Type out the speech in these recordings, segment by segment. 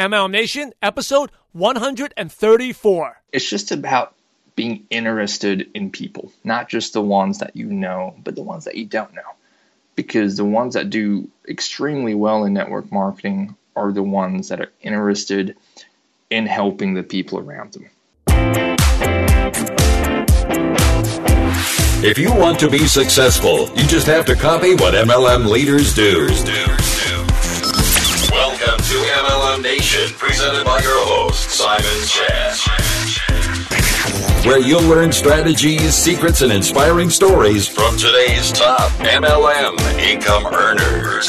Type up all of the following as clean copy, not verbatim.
MLM Nation, episode 134. It's just about being interested in people, not just the ones that you know, but the ones that you don't know. Because the ones that do extremely well in network marketing are the ones that are interested in helping the people around them. If you want to be successful, you just have to copy what MLM leaders do. Welcome to MLM Nation, presented by your host, Simon Chan, where you'll learn strategies, secrets, and inspiring stories from today's top MLM income earners.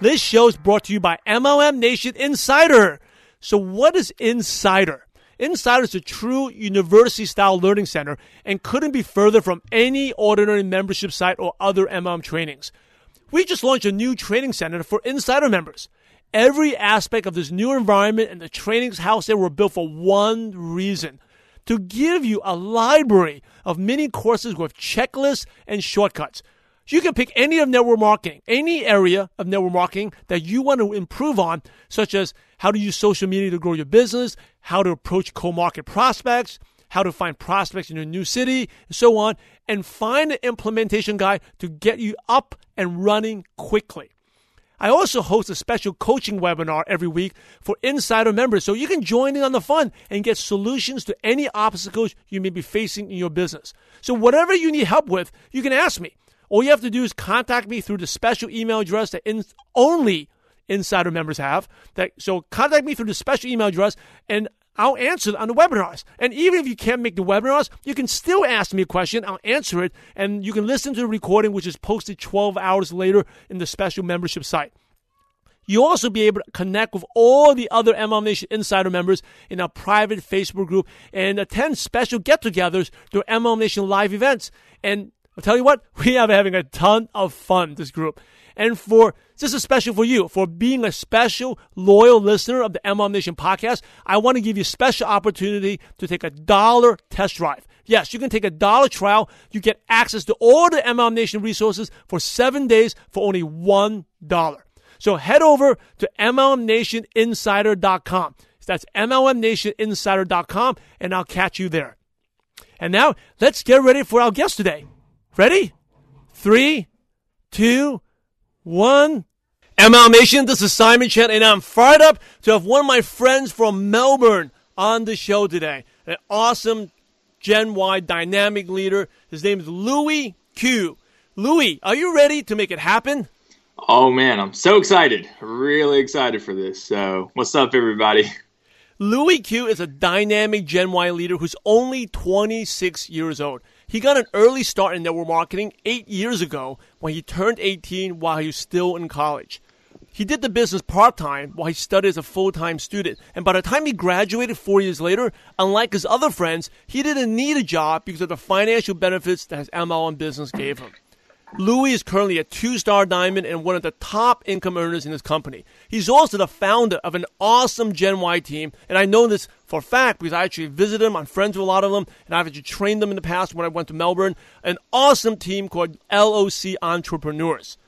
This show is brought to you by MLM Nation Insider. So what is Insider? Insider is a true university-style learning center and couldn't be further from any ordinary membership site or other MLM trainings. We just launched a new training center for Insider members. Every aspect of this new environment and the trainings housed there were built for one reason: to give you a library of mini courses with checklists and shortcuts. You can pick any of network marketing, any area of network marketing that you want to improve on, such as how to use social media to grow your business, how to approach co-market prospects, how to find prospects in your new city, and so on, and find an implementation guide to get you up and running quickly. I also host a special coaching webinar every week for Insider members, so you can join in on the fun and get solutions to any obstacles you may be facing in your business. So whatever you need help with, you can ask me. All you have to do is contact me through the special email address that only Insider members have. So contact me through the special email address, and I'll answer it on the webinars. And even if you can't make the webinars, you can still ask me a question. I'll answer it, and you can listen to the recording, which is posted 12 hours later in the special membership site. You'll also be able to connect with all the other MLM Nation Insider members in our private Facebook group and attend special get-togethers through MLM Nation live events. And I'll tell you what, we are having a ton of fun, this group. And this is special for you, for being a special, loyal listener of the MLM Nation podcast. I want to give you a special opportunity to take a $1 test drive. Yes, you can take a $1 trial. You get access to all the MLM Nation resources for 7 days for only $1. So head over to MLMNationInsider.com. That's MLMNationInsider.com, and I'll catch you there. And now, let's get ready for our guest today. Ready? 3, 2, 1. MLM Nation, this is Simon Chan, and I'm fired up to have one of my friends from Melbourne on the show today. An awesome Gen Y dynamic leader. His name is Louie Qu. Louie, are you ready to make it happen? Oh, man, I'm so excited. Really excited for this. So what's up, everybody? Louie Qu is a dynamic Gen Y leader who's only 26 years old. He got an early start in network marketing 8 years ago when he turned 18 while he was still in college. He did the business part-time while he studied as a full-time student. And by the time he graduated 4 years later, unlike his other friends, he didn't need a job because of the financial benefits that his MLM business gave him. Louie is currently a 2-star diamond and one of the top income earners in his company. He's also the founder of an awesome Gen Y team, and I know this for a fact because I actually visited them. I'm friends with a lot of them, and I've actually trained them in the past when I went to Melbourne. An awesome team called LOC Entrepreneurs.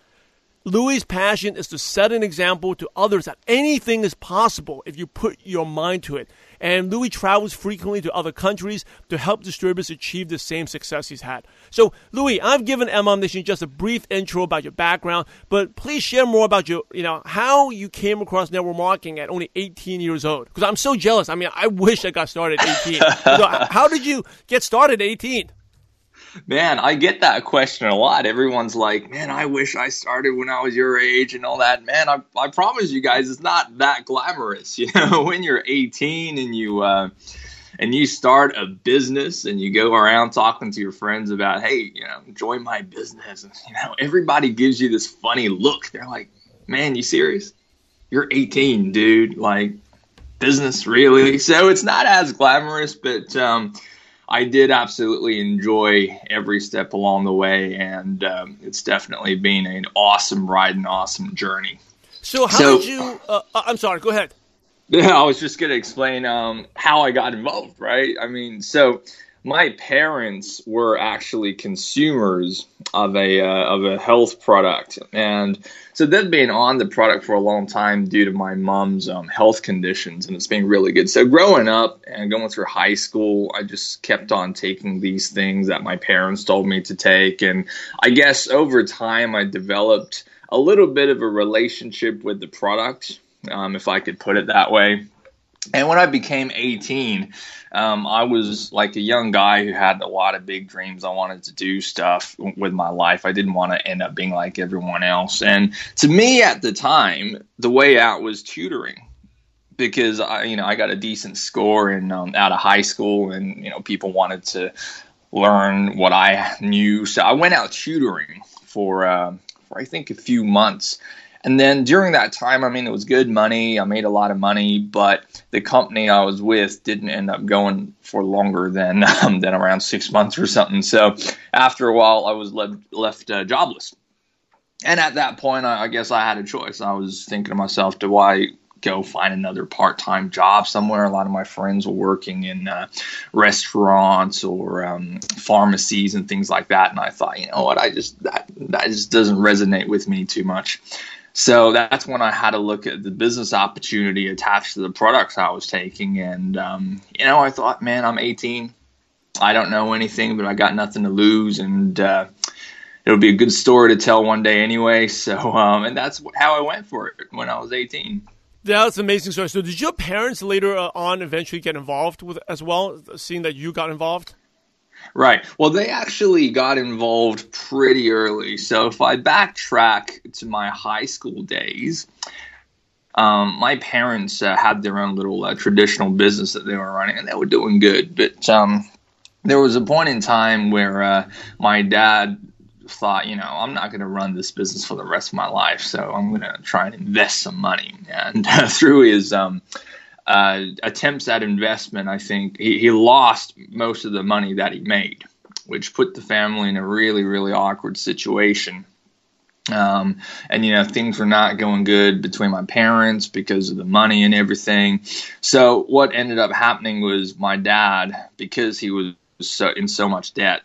Louie's passion is to set an example to others that anything is possible if you put your mind to it. And Louie travels frequently to other countries to help distributors achieve the same success he's had. So, Louie, I've given MLM Nation just a brief intro about your background, but please share more about how you came across network marketing at only 18 years old. Because I'm so jealous. I mean, I wish I got started at 18. So how did you get started at 18? Man, I get that question a lot. Everyone's like, man, I wish I started when I was your age and all that. Man, I promise you guys, it's not that glamorous. You know, when you're 18 and you start a business and you go around talking to your friends about, hey, join my business. And, everybody gives you this funny look. They're like, man, you serious? You're 18, dude. Like, business, really? So it's not as glamorous, but I did absolutely enjoy every step along the way, and it's definitely been an awesome ride and awesome journey. So did you I'm sorry, go ahead. Yeah, I was just going to explain how I got involved, right? I mean, so My parents were actually consumers of a health product, and so they've been on the product for a long time due to my mom's health conditions, and it's been really good. So growing up and going through high school, I just kept on taking these things that my parents told me to take, and I guess over time I developed a little bit of a relationship with the product, if I could put it that way. And when I became 18, I was like a young guy who had a lot of big dreams. I wanted to do stuff with my life. I didn't want to end up being like everyone else. And to me at the time, the way out was tutoring, because I got a decent score in out of high school, and people wanted to learn what I knew. So I went out tutoring for I think a few months. And then during that time, it was good money. I made a lot of money, but the company I was with didn't end up going for longer than around 6 months or something. So after a while, I was left jobless. And at that point, I guess I had a choice. I was thinking to myself, do I go find another part-time job somewhere? A lot of my friends were working in restaurants or pharmacies and things like that. And I thought, that just doesn't resonate with me too much. So that's when I had a look at the business opportunity attached to the products I was taking. And, I thought, man, I'm 18. I don't know anything, but I got nothing to lose. And it'll be a good story to tell one day anyway. So and that's how I went for it when I was 18. That's an amazing story. So did your parents later on eventually get involved with as well, seeing that you got involved? Right. Well, they actually got involved pretty early. So if I backtrack to my high school days, my parents had their own little traditional business that they were running, and they were doing good. But there was a point in time where my dad thought, I'm not going to run this business for the rest of my life, so I'm going to try and invest some money. And through his attempts at investment, I think he lost most of the money that he made, which put the family in a really, really awkward situation. And things were not going good between my parents because of the money and everything. So what ended up happening was my dad, because he was in so much debt,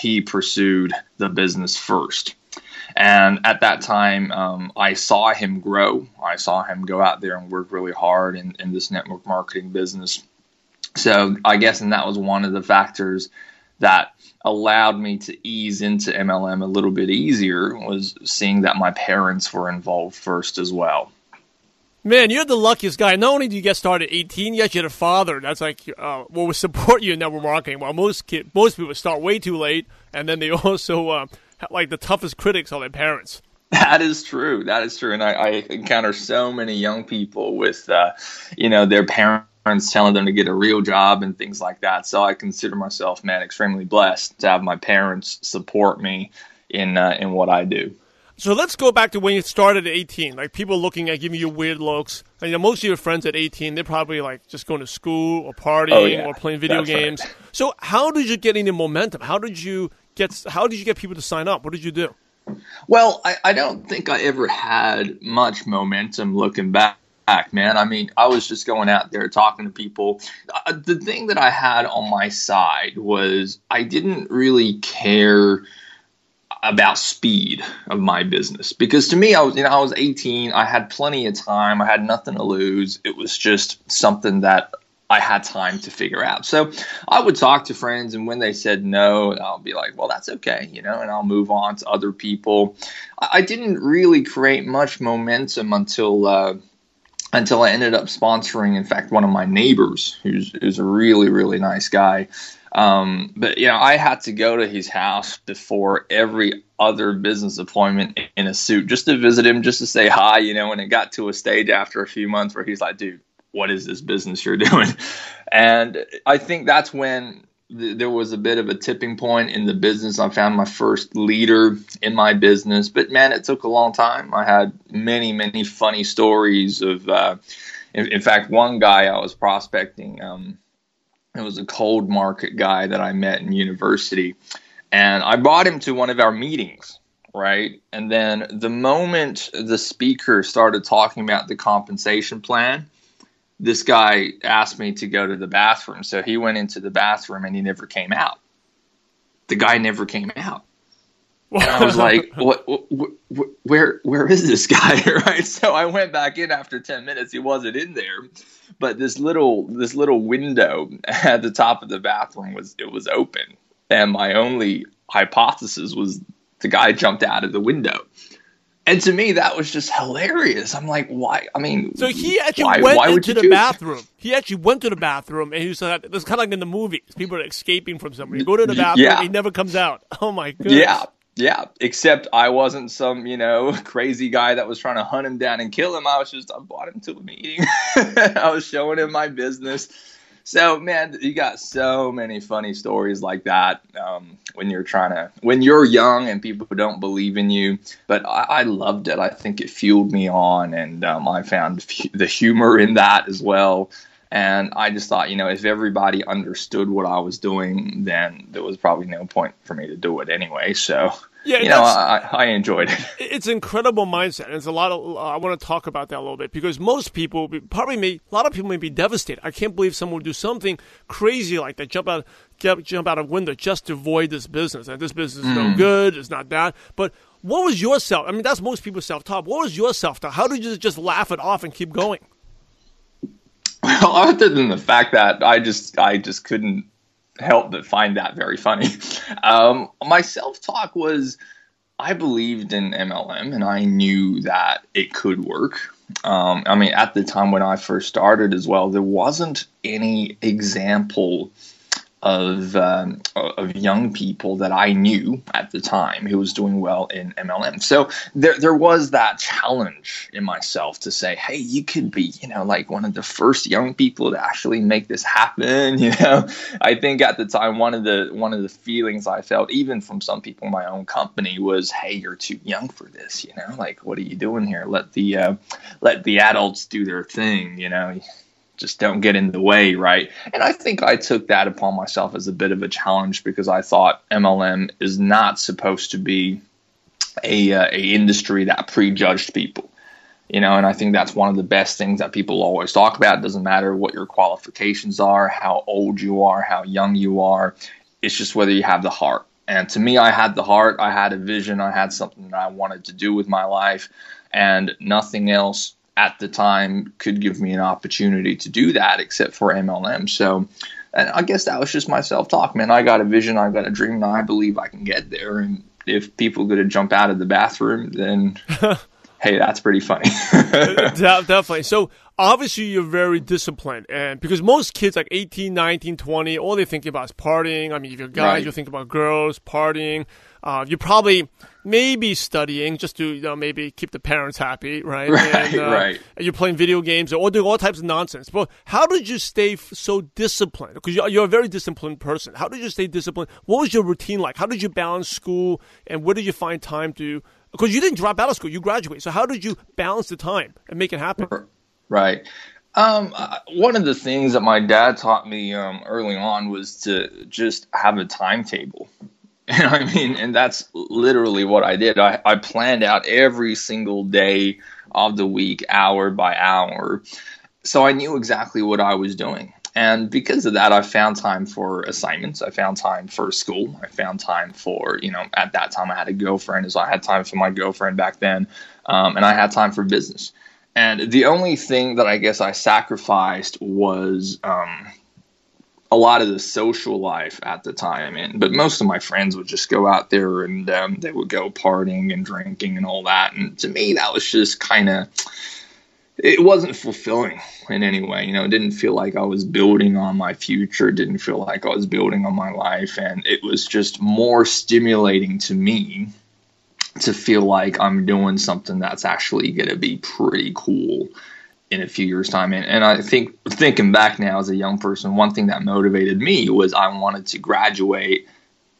he pursued the business first. And at that time, I saw him grow. I saw him go out there and work really hard in this network marketing business. So I guess, and that was one of the factors that allowed me to ease into MLM a little bit easier, was seeing that my parents were involved first as well. Man, you're the luckiest guy. Not only do you get started at 18, yet you had a father that's will support you in network marketing. While most people start way too late, and then they also the toughest critics are their parents. That is true. That is true. And I encounter so many young people with, their parents telling them to get a real job and things like that. So I consider myself, man, extremely blessed to have my parents support me in what I do. So let's go back to when you started at 18. Like, people looking at giving you weird looks. Most of your friends at 18, they're probably just going to school or partying or playing video games. Right. So how did you get any momentum? How did you get people to sign up? What did you do? Well, I don't think I ever had much momentum looking back, man. I was just going out there talking to people. The thing that I had on my side was I didn't really care about speed of my business, because to me, I was 18. I had plenty of time. I had nothing to lose. It was just something that I had time to figure out. So I would talk to friends, and when they said no, I'll be like, well, that's okay, and I'll move on to other people. I didn't really create much momentum until I ended up sponsoring, in fact, one of my neighbors, who's a really, really nice guy. But I had to go to his house before every other business appointment in a suit, just to visit him, just to say hi, and it got to a stage after a few months where he's like, dude, what is this business you're doing? And I think that's when there was a bit of a tipping point in the business. I found my first leader in my business, but man, it took a long time. I had many, many funny stories of, in fact, one guy I was prospecting, it was a cold market guy that I met in university, and I brought him to one of our meetings. Right. And then the moment the speaker started talking about the compensation plan, this guy asked me to go to the bathroom. So he went into the bathroom and he never came out. The guy never came out. And I was like, where is this guy? Right. So I went back in after 10 minutes. He wasn't in there, but this little window at the top of the bathroom was open. And my only hypothesis was the guy jumped out of the window. And to me, that was just hilarious. I'm like, why? I mean, so he actually went into the bathroom. He actually went to the bathroom, and he said, "It's kind of like in the movies. People are escaping from somebody. You go to the bathroom, he never comes out." Oh my goodness. Yeah. Except I wasn't some, crazy guy that was trying to hunt him down and kill him. I brought him to a meeting. I was showing him my business. So, man, you got so many funny stories like that when you're young and people don't believe in you. But I loved it. I think it fueled me on, and I found the humor in that as well. And I just thought, if everybody understood what I was doing, then there was probably no point for me to do it anyway. So, I enjoyed it. It's an incredible mindset. And I want to talk about that a little bit, because most people, a lot of people may be devastated. I can't believe someone would do something crazy like that, jump out of window just to avoid this business. And this business is no good. It's not that. But what was your self? I mean, that's most people's self-talk. What was your self-talk? How did you just laugh it off and keep going? Well, other than the fact that I just couldn't help but find that very funny. My self-talk was, I believed in MLM and I knew that it could work. I mean, at the time when I first started as well, there wasn't any example of young people that I knew at the time who was doing well in MLM. So there was that challenge in myself to say, hey, you could be, like one of the first young people to actually make this happen. I think at the time, one of the feelings I felt, even from some people in my own company, was, hey, you're too young for this. Like, what are you doing here? Let the adults do their thing. Just don't get in the way, right? And I think I took that upon myself as a bit of a challenge, because I thought MLM is not supposed to be a industry that prejudged people. And I think that's one of the best things that people always talk about. It doesn't matter what your qualifications are, how old you are, how young you are. It's just whether you have the heart. And to me, I had the heart. I had a vision. I had something that I wanted to do with my life, and nothing else at the time could give me an opportunity to do that except for MLM. So, and I guess that was just my self-talk, man. I got a vision, I got a dream, and I believe I can get there. And if people could have jumped out of the bathroom, then, hey, that's pretty funny. Definitely. So obviously you're very disciplined, and because most kids like 18, 19, 20, all they think about is partying. I mean, if you're guys, Right. You'll think about girls, partying. You're probably maybe studying just to maybe keep the parents happy, right? Right, and, right. You're playing video games or doing all types of nonsense. But how did you stay so disciplined? Because you're a very disciplined person. How did you stay disciplined? What was your routine like? How did you balance school, and where did you find time to? Because you didn't drop out of school, you graduated. So how did you balance the time and make it happen? Right. One of the things that my dad taught me early on was to just have a timetable. And that's literally what I did. I planned out every single day of the week, hour by hour. So I knew exactly what I was doing. And because of that, I found time for assignments. I found time for school. I found time for, at that time I had a girlfriend, so I had time for my girlfriend back then. And I had time for business. And the only thing that I guess I sacrificed was, a lot of the social life at the time, but most of my friends would just go out there and they would go partying and drinking and all that. And to me, that was just it wasn't fulfilling in any way. It didn't feel like I was building on my future. It didn't feel like I was building on my life. And it was just more stimulating to me to feel like I'm doing something that's actually going to be pretty cool in a few years' time. And I think, thinking back now as a young person, one thing that motivated me was I wanted to graduate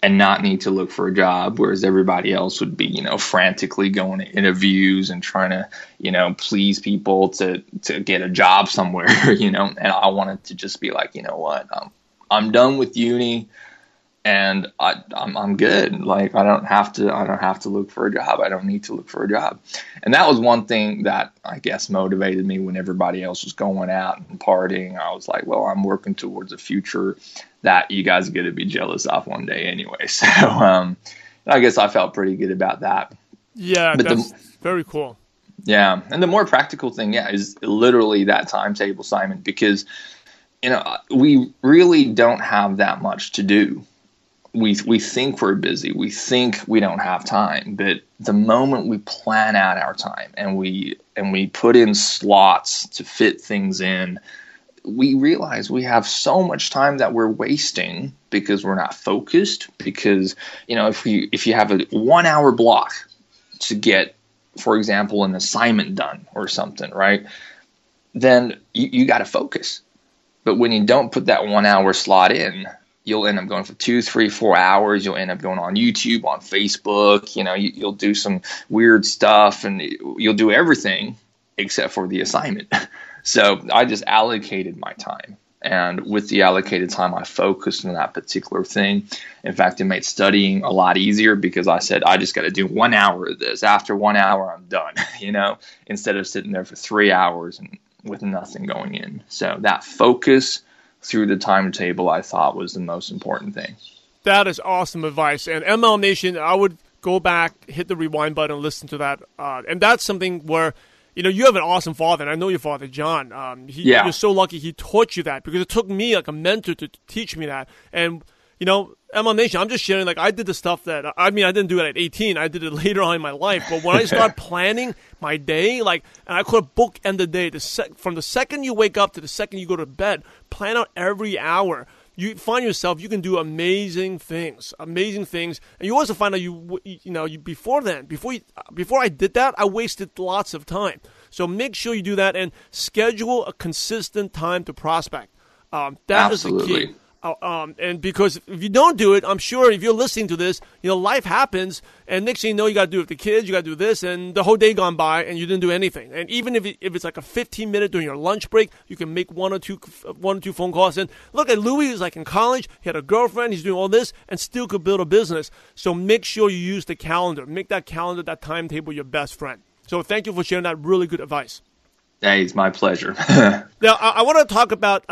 and not need to look for a job, whereas everybody else would be, frantically going to interviews and trying to, please people to get a job somewhere. And I wanted to just be like, you know what, I'm done with uni. and I'm good. Like, I don't have to look for a job. I don't need to look for a job. And that was one thing that I guess motivated me when everybody else was going out and partying. I was like, well, I'm working towards a future that you guys are going to be jealous of one day anyway. So, I guess I felt pretty good about that. Yeah, but that's very cool. Yeah. And the more practical thing, yeah, is literally that timetable, Simon, because, you know, we really don't have that much to do. We think we're busy. We think we don't have time. But the moment we plan out our time and we put in slots to fit things in, we realize we have so much time that we're wasting because we're not focused. Because, you know, if you have a 1 hour block to get, for example, an assignment done or something, right, then you got to focus. But when you don't put that 1 hour slot in, you'll end up going for 2, 3, 4 hours. You'll end up going on YouTube, on Facebook. You know, you'll do some weird stuff, and you'll do everything except for the assignment. So I just allocated my time. And with the allocated time, I focused on that particular thing. In fact, it made studying a lot easier because I said, I just got to do 1 hour of this. After 1 hour, I'm done, you know, instead of sitting there for 3 hours and with nothing going in. So that focus through the timetable, I thought, was the most important thing. That is awesome advice. And ML Nation, I would go back, hit the rewind button, listen to that. And that's something where, you know, you have an awesome father, and I know your father, John. You're so lucky he taught you that, because it took me like a mentor to teach me that. And, you know, ML Nation, I'm just sharing, like, I did the stuff that, I mean, I didn't do it at 18. I did it later on in my life. But when I started planning my day, like, and I could have bookend the day. From the second you wake up to the second you go to bed, plan out every hour. You find yourself, you can do amazing things. And you also find out, before I did that, I wasted lots of time. So make sure you do that and schedule a consistent time to prospect. That Absolutely. Is the key. And because if you don't do it, I'm sure if you're listening to this, you know, life happens, and next thing you know, you got to do it with the kids, you got to do this, and the whole day gone by, and you didn't do anything. And even if it's like a 15-minute during your lunch break, you can make one or two phone calls. And look at Louie, he's like in college, he had a girlfriend, he's doing all this, and still could build a business. So make sure you use the calendar. Make that calendar, that timetable, your best friend. So thank you for sharing that really good advice. Hey, it's my pleasure. Now, I want to talk about,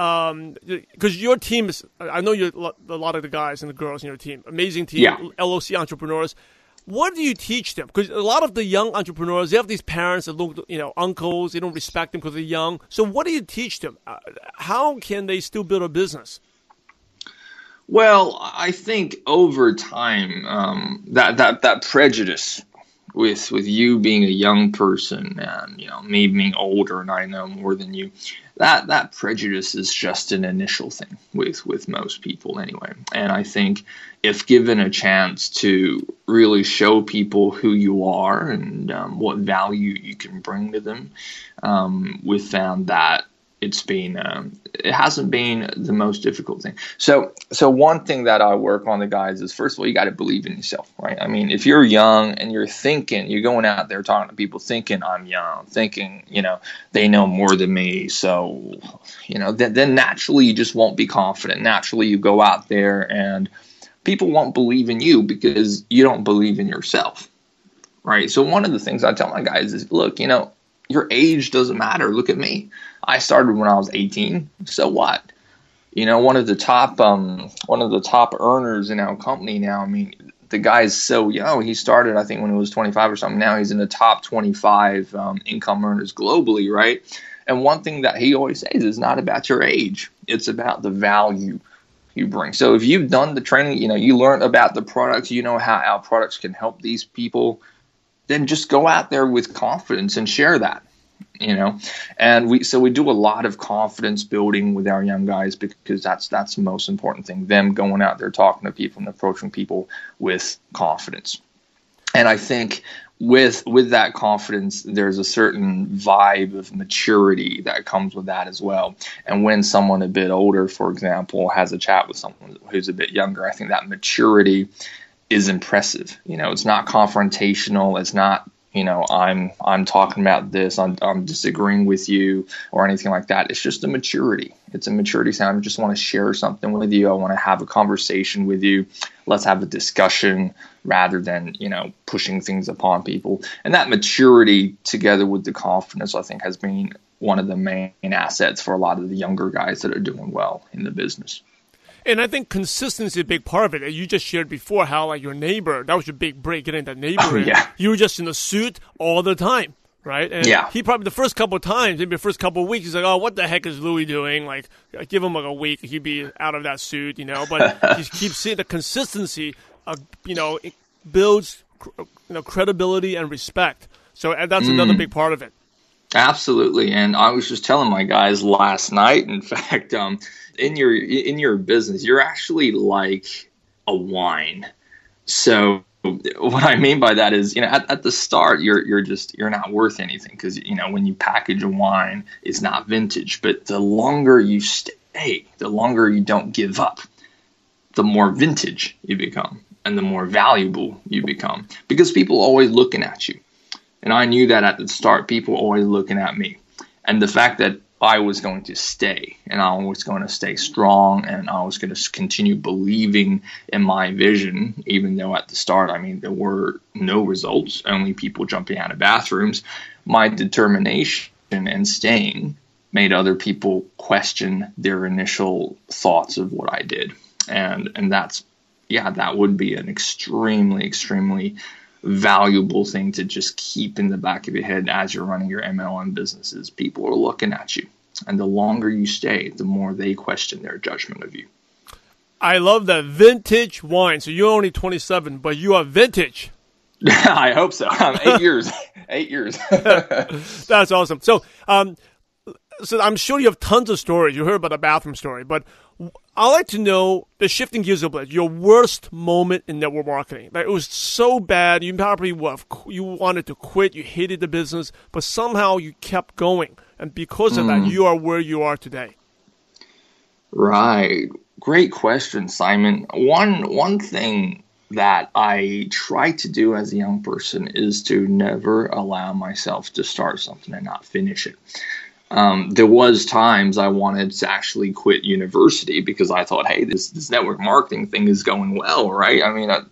because your team is, I know a lot of the guys and the girls in your team, amazing team, yeah. LOC Entrepreneurs. What do you teach them? Because a lot of the young entrepreneurs, they have these parents that look, you know, uncles, they don't respect them because they're young. So what do you teach them? How can they still build a business? Well, I think over time, that prejudice with you being a young person and, you know, me being older and I know more than you, that prejudice is just an initial thing with most people anyway. And I think if given a chance to really show people who you are and what value you can bring to them, we found that it hasn't been the most difficult thing. So one thing that I work on the guys is, first of all, you got to believe in yourself, right? I mean, if you're young and you're thinking, you're going out there talking to people thinking I'm young, thinking, you know, they know more than me. So, you know, then naturally you just won't be confident. Naturally you go out there and people won't believe in you because you don't believe in yourself, right? So one of the things I tell my guys is, look, you know, your age doesn't matter. Look at me. I started when I was 18. So what? You know, one of the top earners in our company now. I mean, the guy is so young. He started, I think, when he was 25 or something. Now he's in the top 25 income earners globally, right? And one thing that he always says is not about your age. It's about the value you bring. So if you've done the training, you know, you learned about the products, you know how our products can help these people, then just go out there with confidence and share that, you know. And we do a lot of confidence building with our young guys because that's the most important thing, them going out there talking to people and approaching people with confidence. And I think with that confidence, there's a certain vibe of maturity that comes with that as well. And when someone a bit older, for example, has a chat with someone who's a bit younger, I think that maturity is impressive. You know, it's not confrontational. It's not you know, I'm talking about this, I'm disagreeing with you or anything like that. It's just a maturity. It's a maturity sound. I just want to share something with you. I want to have a conversation with you. Let's have a discussion rather than, you know, pushing things upon people. And that maturity together with the confidence, I think, has been one of the main assets for a lot of the younger guys that are doing well in the business. And I think consistency is a big part of it. You just shared before how, like, your neighbor, that was your big break in that neighborhood. Oh, yeah. You were just in a suit all the time, right? And yeah. He probably, the first couple of times, maybe the first couple of weeks, he's like, oh, what the heck is Louie doing? Like, give him like a week, he'd be out of that suit, you know? But he keeps seeing the consistency, you know, it builds, you know, credibility and respect. So and that's another big part of it. Absolutely. And I was just telling my guys last night, in fact, in your business, you're actually like a wine. So what I mean by that is, you know, at the start, you're not worth anything because, you know, when you package a wine, it's not vintage. But the longer you stay, the longer you don't give up, the more vintage you become and the more valuable you become, because people are always looking at you. And I knew that at the start, people were always looking at me. And the fact that I was going to stay, and I was going to stay strong, and I was going to continue believing in my vision, even though at the start, I mean, there were no results, only people jumping out of bathrooms. My determination and staying made other people question their initial thoughts of what I did. And that's, yeah, that would be an extremely, extremely valuable thing to just keep in the back of your head as you're running your MLM businesses. People are looking at you, and the longer you stay, the more they question their judgment of you. I love that vintage wine. So you're only 27, but you are vintage. I hope so. I'm 8 years. 8 years. That's awesome. So, so I'm sure you have tons of stories. You heard about the bathroom story, but I'd like to know, the shifting gears a bit, your worst moment in network marketing. Like, it was so bad, you probably you wanted to quit, you hated the business, but somehow you kept going. And because of that, you are where you are today. Right. Great question, Simon. One thing that I try to do as a young person is to never allow myself to start something and not finish it. There was times I wanted to actually quit university because I thought, hey, this network marketing thing is going well, right? I mean, I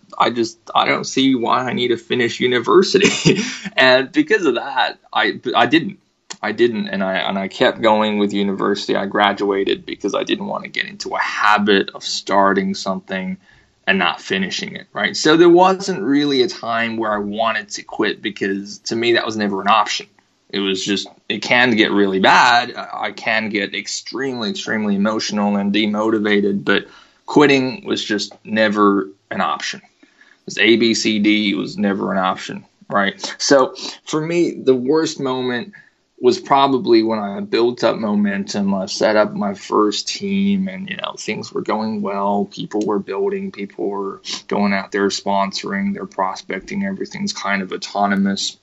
don't see why I need to finish university. And because of that, I didn't. And I kept going with university. I graduated because I didn't want to get into a habit of starting something and not finishing it, right? So there wasn't really a time where I wanted to quit, because to me, that was never an option. It was just, it can get really bad. I can get extremely, extremely emotional and demotivated, but quitting was just never an option. It was A, B, C, D. It was never an option, right? So for me, the worst moment was probably when I built up momentum. I set up my first team and, you know, things were going well. People were building, people were going out there sponsoring, they're prospecting, everything's kind of autonomous.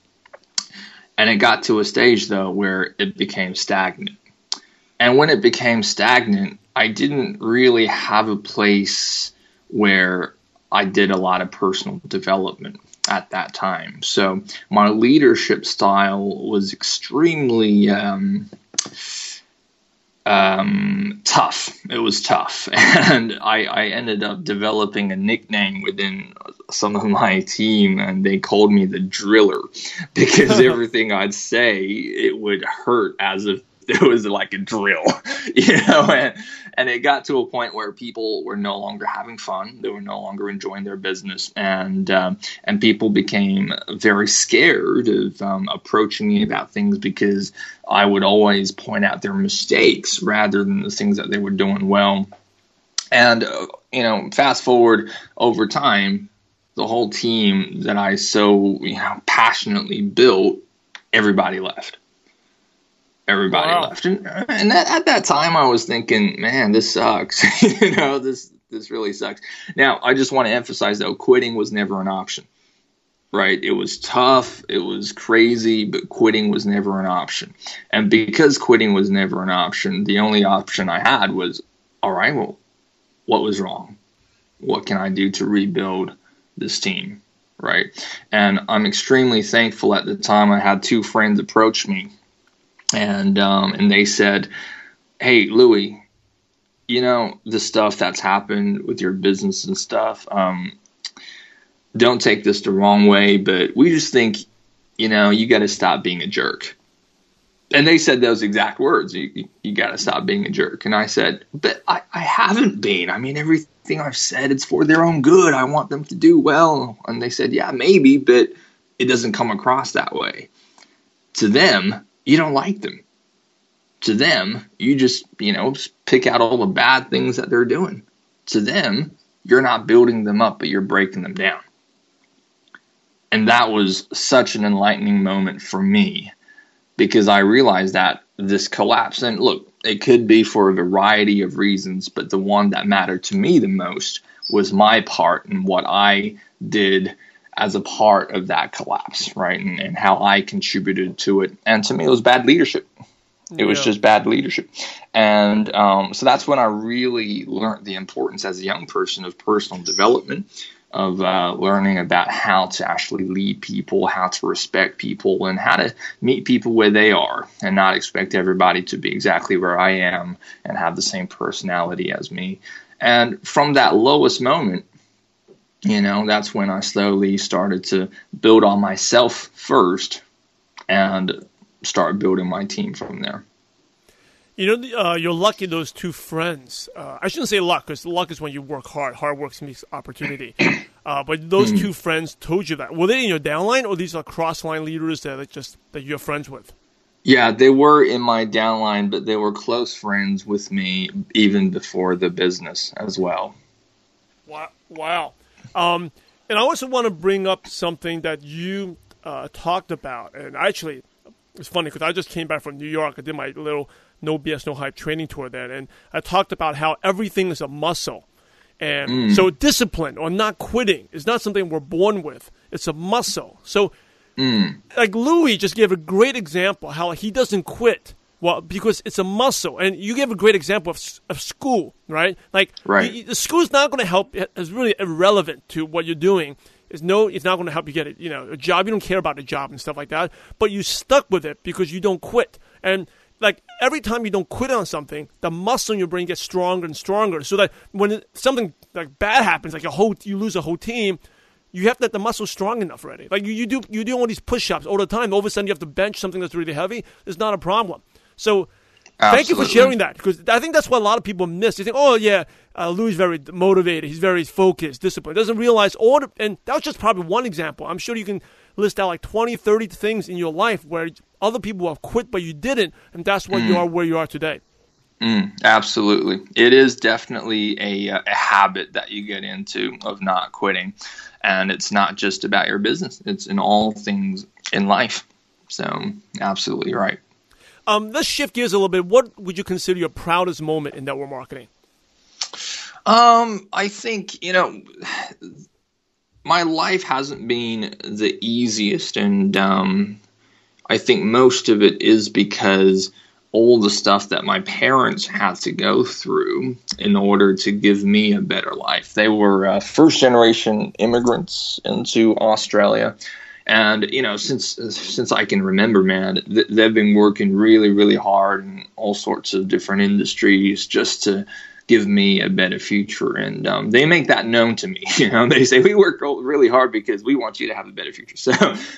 And it got to a stage, though, where it became stagnant. And when it became stagnant, I didn't really have a place where I did a lot of personal development at that time. So my leadership style was extremely tough. It was tough. And I ended up developing a nickname within some of my team, and they called me the driller, because everything I'd say, it would hurt as if it was like a drill, you know, and it got to a point where people were no longer having fun. They were no longer enjoying their business, and people became very scared of approaching me about things, because I would always point out their mistakes rather than the things that they were doing well. And, you know, fast forward over time, the whole team that I so, you know, passionately built, everybody left. Everybody wow. left. And at that time, I was thinking, man, this sucks. You know, this really sucks. Now, I just want to emphasize, though, quitting was never an option, right? It was tough. It was crazy, but quitting was never an option. And because quitting was never an option, the only option I had was, all right, well, what was wrong? What can I do to rebuild this team? right? And I'm extremely thankful at the time I had two friends approach me, and they said, "Hey, Louie, you know, the stuff that's happened with your business and stuff, don't take this the wrong way, but we just think, you know, you got to stop being a jerk." And they said those exact words, you got to stop being a jerk. And I said, but I haven't been. I mean, everything I've said, it's for their own good. I want them to do well. And they said, yeah, maybe, but it doesn't come across that way. To them, you don't like them. To them, you just, you know, pick out all the bad things that they're doing. To them, you're not building them up, but you're breaking them down. And that was such an enlightening moment for me, because I realized that this collapse, and look, it could be for a variety of reasons, but the one that mattered to me the most was my part and what I did as a part of that collapse, right? And how I contributed to it. And to me, it was bad leadership. It was just bad leadership. And so that's when I really learned the importance as a young person of personal development, of learning about how to actually lead people, how to respect people, and how to meet people where they are and not expect everybody to be exactly where I am and have the same personality as me. And from that lowest moment, you know, that's when I slowly started to build on myself first and start building my team from there. You know, you're lucky those two friends. I shouldn't say luck, because luck is when you work hard. Hard work meets opportunity. But those two friends told you that. Were they in your downline, or these are cross-line leaders that you're friends with? Yeah, they were in my downline, but they were close friends with me even before the business as well. Wow. And I also want to bring up something that you talked about. And actually, it's funny because I just came back from New York. I did my little No BS, No Hype training tour then. And I talked about how everything is a muscle. And so discipline or not quitting is not something we're born with. It's a muscle. So like Louie just gave a great example how he doesn't quit. Well, because it's a muscle. And you gave a great example of school, right? Like the school's not going to help. It's really irrelevant to what you're doing. It's not going to help you get it. You know, a job, you don't care about a job and stuff like that. But you stuck with it because you don't quit. And like every time you don't quit on something, the muscle in your brain gets stronger and stronger. So that when something like bad happens, like you lose a whole team, you have to have the muscle strong enough already. Like you do all these push-ups all the time. All of a sudden, you have to bench something that's really heavy. It's not a problem. So thank you for sharing that, because I think that's what a lot of people miss. They think, oh yeah, Louie's very motivated. He's very focused, disciplined. Doesn't realize and that was just probably one example. I'm sure you can list out like 20, 30 things in your life where other people have quit, but you didn't, and that's why you are where you are today. Absolutely. It is definitely a habit that you get into of not quitting, and it's not just about your business. It's in all things in life. So absolutely right. Let's shift gears a little bit. What would you consider your proudest moment in network marketing? I think, you know, my life hasn't been the easiest, and I think most of it is because all the stuff that my parents had to go through in order to give me a better life. They were first-generation immigrants into Australia. And, you know, since I can remember, man, they've been working really, really hard in all sorts of different industries just to give me a better future. And they make that known to me. You know, they say, we work really hard because we want you to have a better future.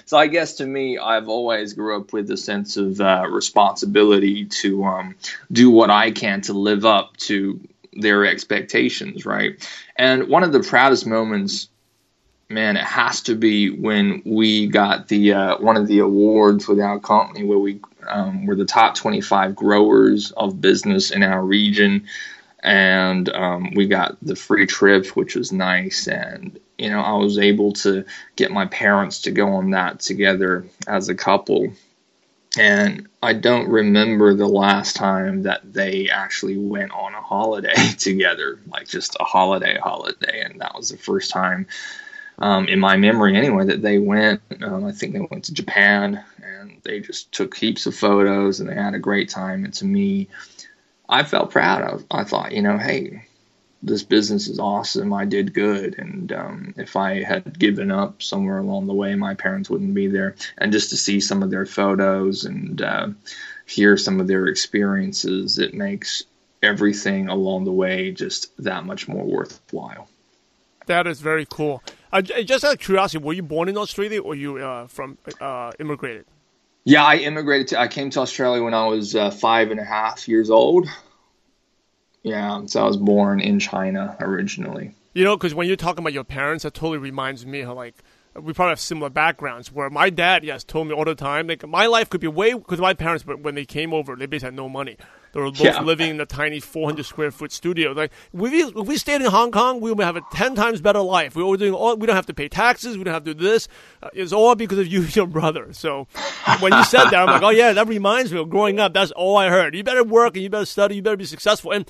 So I guess to me, I've always grew up with a sense of responsibility to do what I can to live up to their expectations, right? And one of the proudest moments, man, it has to be when we got the one of the awards with our company where we were the top 25 growers of business in our region, and we got the free trip, which was nice. And you know, I was able to get my parents to go on that together as a couple. And I don't remember the last time that they actually went on a holiday together, like just a holiday. And that was the first time, in my memory anyway, that they went. I think they went to Japan, and they just took heaps of photos, and they had a great time. And to me, I felt proud. I thought, you know, hey, this business is awesome. I did good. And if I had given up somewhere along the way, my parents wouldn't be there. And just to see some of their photos and hear some of their experiences, it makes everything along the way just that much more worthwhile. That is very cool. Just out of curiosity, were you born in Australia or you immigrated? Yeah, I immigrated. I came to Australia when I was 5.5 years old. Yeah, so I was born in China originally. You know, because when you're talking about your parents, that totally reminds me how, like, we probably have similar backgrounds where my dad, yes, told me all the time, like, my life could be way, because my parents, when they came over, they basically had no money. They were both living in a tiny 400-square-foot studio. Like, if we stayed in Hong Kong, we would have a 10 times better life. We were doing all. We don't have to pay taxes. We don't have to do this. It's all because of you and your brother. So when you said that, I'm like, oh, yeah, that reminds me of growing up. That's all I heard. You better work and you better study. You better be successful. And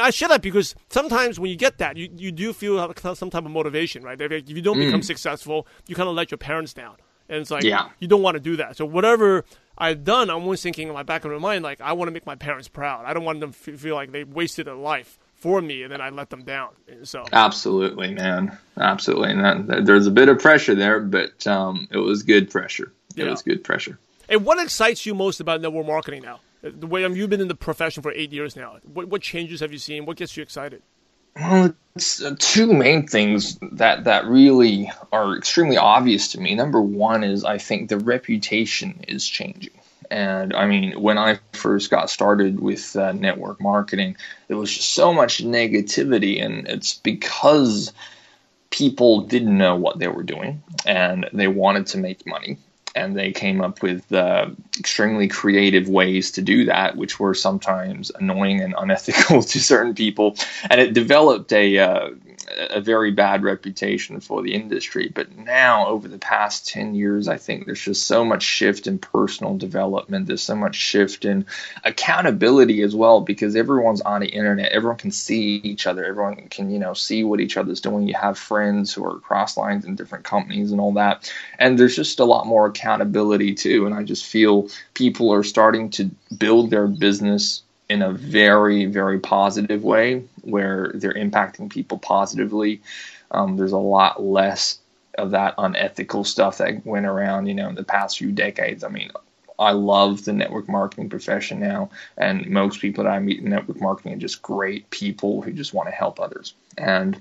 I share that because sometimes when you get that, you do feel some type of motivation, right? If you don't become successful, you kind of let your parents down. And it's like, you don't want to do that. So whatever I've done, I'm always thinking in my back of my mind, like, I want to make my parents proud. I don't want them to feel like they wasted their life for me and then I let them down. So absolutely, man. Absolutely. And there's a bit of pressure there, but it was good pressure. It was good pressure. And what excites you most about network marketing now? The way you've been in the profession for 8 years now. What changes have you seen? What gets you excited? Well, it's two main things that really are extremely obvious to me. Number one is I think the reputation is changing. And I mean, when I first got started with network marketing, there was just so much negativity, and it's because people didn't know what they were doing and they wanted to make money. And they came up with extremely creative ways to do that, which were sometimes annoying and unethical to certain people. And it developed a very bad reputation for the industry. But now, over the past 10 years, I think there's just so much shift in personal development. There's so much shift in accountability as well, because everyone's on the internet. Everyone can see each other. Everyone can, see what each other's doing. You have friends who are cross lines in different companies and all that. And there's just a lot more accountability too. And I just feel people are starting to build their business in a very, very positive way where they're impacting people positively. There's a lot less of that unethical stuff that went around, in the past few decades. I mean, I love the network marketing profession now. And most people that I meet in network marketing are just great people who just want to help others. And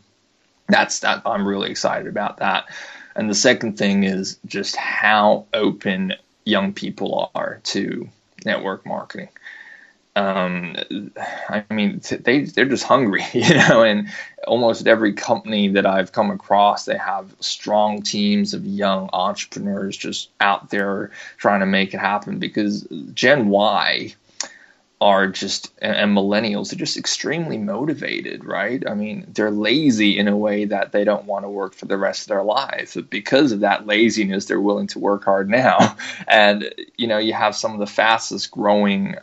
I'm really excited about that. And the second thing is just how open young people are to network marketing. I mean, they're just hungry, and almost every company that I've come across, they have strong teams of young entrepreneurs just out there trying to make it happen, because Gen Y are just, and millennials are just extremely motivated, right? I mean, they're lazy in a way that they don't want to work for the rest of their lives. But because of that laziness, they're willing to work hard now. And, you have some of the fastest growing,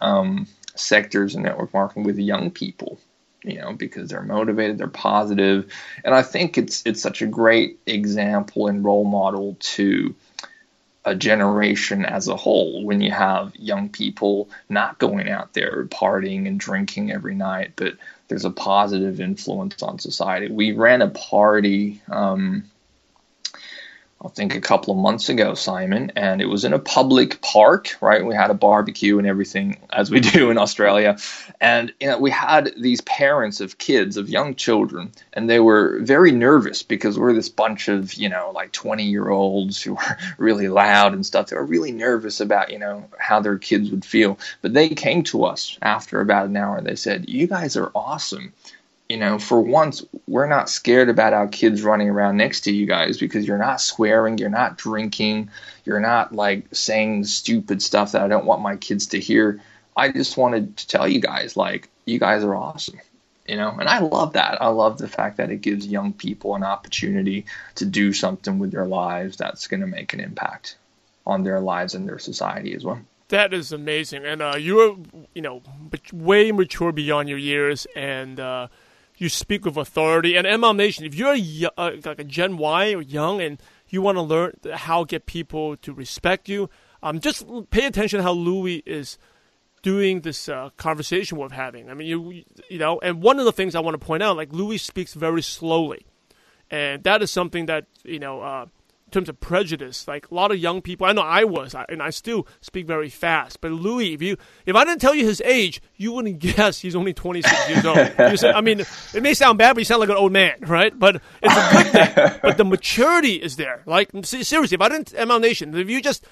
sectors in network marketing with young people, because they're motivated, they're positive. And I think it's such a great example and role model to a generation as a whole, when you have young people not going out there partying and drinking every night, but there's a positive influence on society. We ran a party, I think a couple of months ago, Simon, and it was in a public park, right? We had a barbecue and everything, as we do in Australia. And we had these parents of kids, of young children, and they were very nervous because we're this bunch of, 20-year-olds who were really loud and stuff. They were really nervous about, how their kids would feel. But they came to us after about an hour and they said, "You guys are awesome. For once, we're not scared about our kids running around next to you guys because you're not swearing, you're not drinking, you're not like saying stupid stuff that I don't want my kids to hear. I just wanted to tell you guys, like, you guys are awesome." And I love that. I love the fact that it gives young people an opportunity to do something with their lives that's going to make an impact on their lives and their society as well. That is amazing. And you're, way mature beyond your years, and you speak with authority. And MLM Nation, if you're a Gen Y or young and you want to learn how to get people to respect you, just pay attention to how Louie is doing this conversation we're having. I mean, you know, and one of the things I want to point out, like Louie speaks very slowly. And that is something that, you know, in terms of prejudice, like a lot of young people, I know and I still speak very fast. But Louie, if I didn't tell you his age, you wouldn't guess he's only 26 years old. I mean, it may sound bad, but you sound like an old man, right? But it's a good thing. But the maturity is there. Like, seriously, if I didn't, ML Nation, if you just,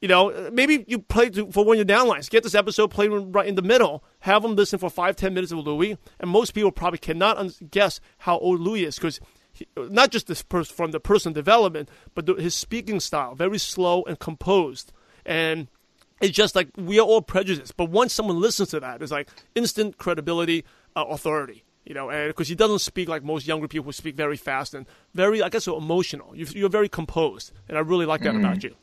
you know, maybe you play for one of your downlines. Get this episode played right in the middle. Have them listen for 5-10 minutes of Louie. And most people probably cannot guess how old Louie is, because not just this from the person development, but his speaking style, very slow and composed. And it's just like we are all prejudiced. But once someone listens to that, it's like instant credibility, authority. You know, and because he doesn't speak like most younger people who speak very fast and very, I guess, so emotional. You're very composed, and I really like that about you.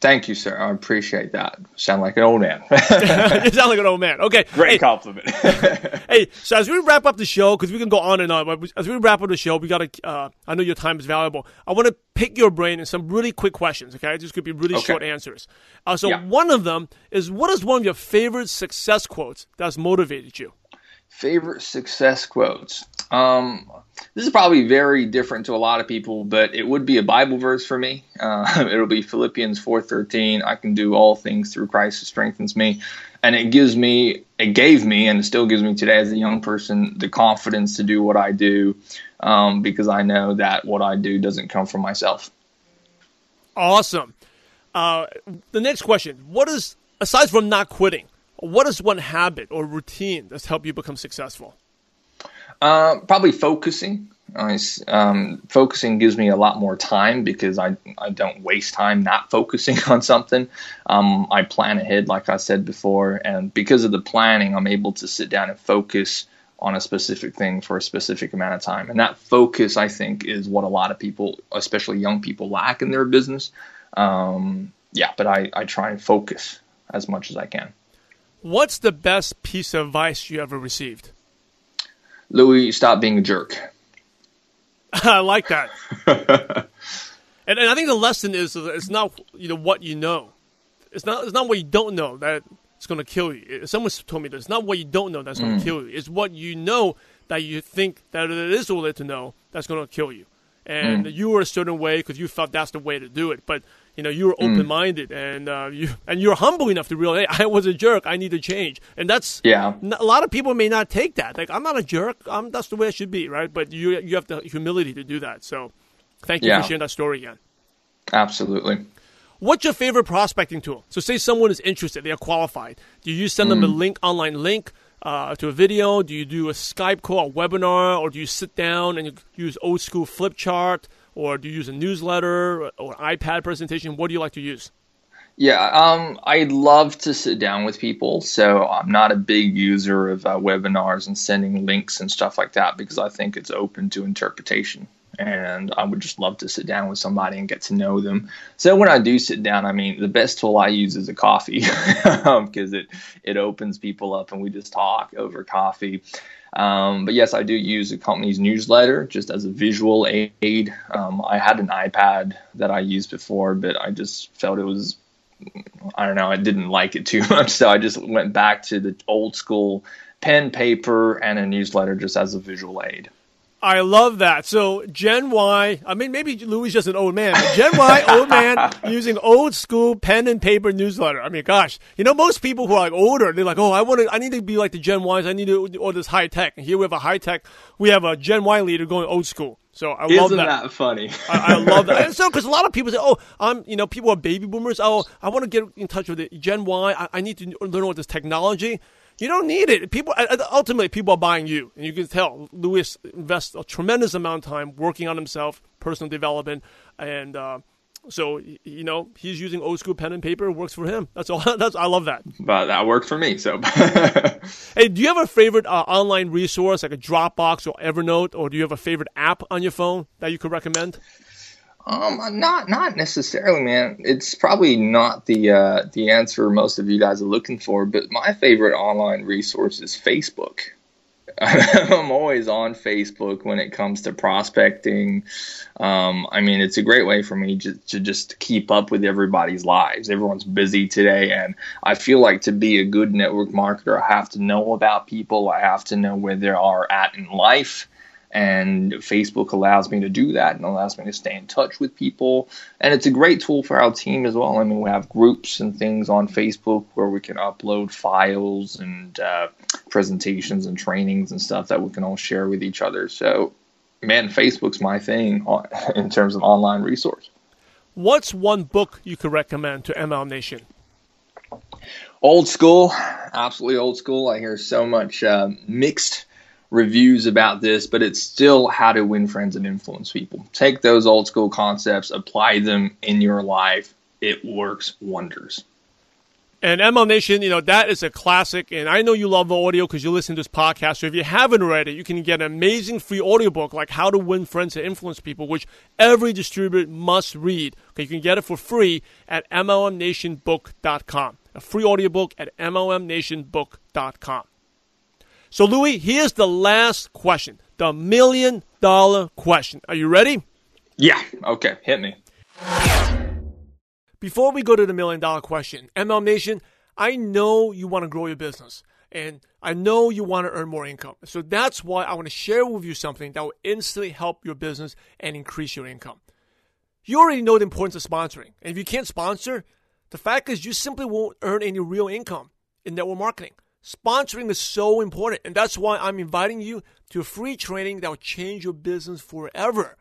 Thank you, sir. I appreciate that. Sound like an old man. You sound like an old man. Okay. Great compliment. Hey, so as we wrap up the show, because we can go on and on, but as we wrap up the show, we got to, I know your time is valuable. I want to pick your brain in some really quick questions, okay? Just could be really short answers. One of them is, what is one of your favorite success quotes that's motivated you? Favorite success quotes. This is probably very different to a lot of people, but it would be a Bible verse for me. It'll be Philippians 4:13. I can do all things through Christ who strengthens me. And it gave me, and it still gives me today as a young person, the confidence to do what I do, because I know that what I do doesn't come from myself. Awesome. The next question, what is, aside from not quitting, what is one habit or routine that's helped you become successful? Probably focusing. Focusing gives me a lot more time because I don't waste time not focusing on something. I plan ahead, like I said before, and because of the planning, I'm able to sit down and focus on a specific thing for a specific amount of time. And that focus, I think, is what a lot of people, especially young people, lack in their business. But I try and focus as much as I can. What's the best piece of advice you ever received? Louie, stop being a jerk. I like that. and I think the lesson is it's not what you know. It's not what you don't know that's going to kill you. Someone told me this. It's not what you don't know that's going to kill you. It's what you know that you think that it is all there to know that's going to kill you. And you were a certain way because you felt that's the way to do it. But you were open-minded, and you're humble enough to realize, hey, I was a jerk. I need to change. And that's a lot of people may not take that. Like, I'm not a jerk. That's the way I should be, right? But you have the humility to do that. So thank you for sharing that story again. Absolutely. What's your favorite prospecting tool? So say someone is interested. They are qualified. Do you send them a online link to a video? Do you do a Skype call, a webinar? Or do you sit down and you use old-school flip chart? Or do you use a newsletter or an iPad presentation? What do you like to use? I love to sit down with people. So I'm not a big user of webinars and sending links and stuff like that because I think it's open to interpretation. And I would just love to sit down with somebody and get to know them. So when I do sit down, I mean, the best tool I use is a coffee because it opens people up and we just talk over coffee. But yes, I do use the company's newsletter just as a visual aid. I had an iPad that I used before, but I just felt it was, I didn't like it too much. So I just went back to the old school pen, paper, and a newsletter just as a visual aid. I love that. So Gen Y, I mean, maybe Louie's just an old man. But Gen Y, old man, using old school pen and paper newsletter. I mean, gosh, most people who are like older, they're like, oh, I need to be like the Gen Ys. I need to do all this high tech. And here we have a high tech. We have a Gen Y leader going old school. So I love that. Isn't that funny? I love that. And so, because a lot of people say, oh, people are baby boomers. Oh, I want to get in touch with the Gen Y. I need to learn all this technology. You don't need it. Ultimately, people are buying you. And you can tell Louie invests a tremendous amount of time working on himself, personal development. And so he's using old school pen and paper. It works for him. That's all. I love that. But that worked for me. So, hey, do you have a favorite online resource like a Dropbox or Evernote? Or do you have a favorite app on your phone that you could recommend? Not necessarily, man. It's probably not the answer most of you guys are looking for, but my favorite online resource is Facebook. I'm always on Facebook when it comes to prospecting. I mean, it's a great way for me to just keep up with everybody's lives. Everyone's busy today, and I feel like to be a good network marketer, I have to know about people. I have to know where they are at in life. And Facebook allows me to do that and allows me to stay in touch with people. And it's a great tool for our team as well. I mean, we have groups and things on Facebook where we can upload files and presentations and trainings and stuff that we can all share with each other. So, man, Facebook's my thing in terms of online resource. What's one book you could recommend to MLM Nation? Old school. Absolutely old school. I hear so much mixed reviews about this, but it's still How to Win Friends and Influence People. Take those old school concepts, apply them in your life. It works wonders. And MLM Nation, you know, that is a classic. And I know you love audio because you listen to this podcast. So if you haven't read it, you can get an amazing free audiobook like How to Win Friends and Influence People, which every distributor must read. Okay, you can get it for free at MLMNationBook.com. A free audiobook at MLMNationBook.com. So, Louie, here's the last question, the $1 million question. Are you ready? Yeah. Okay. Hit me. Before we go to the $1 million question, MLM Nation, I know you want to grow your business, and I know you want to earn more income. So that's why I want to share with you something that will instantly help your business and increase your income. You already know the importance of sponsoring. And if you can't sponsor, the fact is you simply won't earn any real income in network marketing. Sponsoring is so important, and that's why I'm inviting you to a free training that will change your business forever.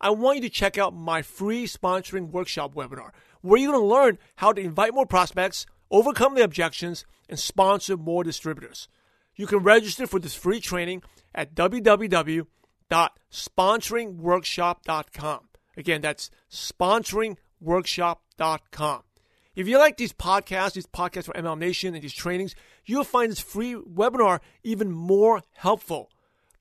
I want you to check out my free sponsoring workshop webinar, where you're going to learn how to invite more prospects, overcome the objections, and sponsor more distributors. You can register for this free training at www.sponsoringworkshop.com. Again, that's sponsoringworkshop.com. If you like these podcasts for MLM Nation and these trainings, you'll find this free webinar even more helpful.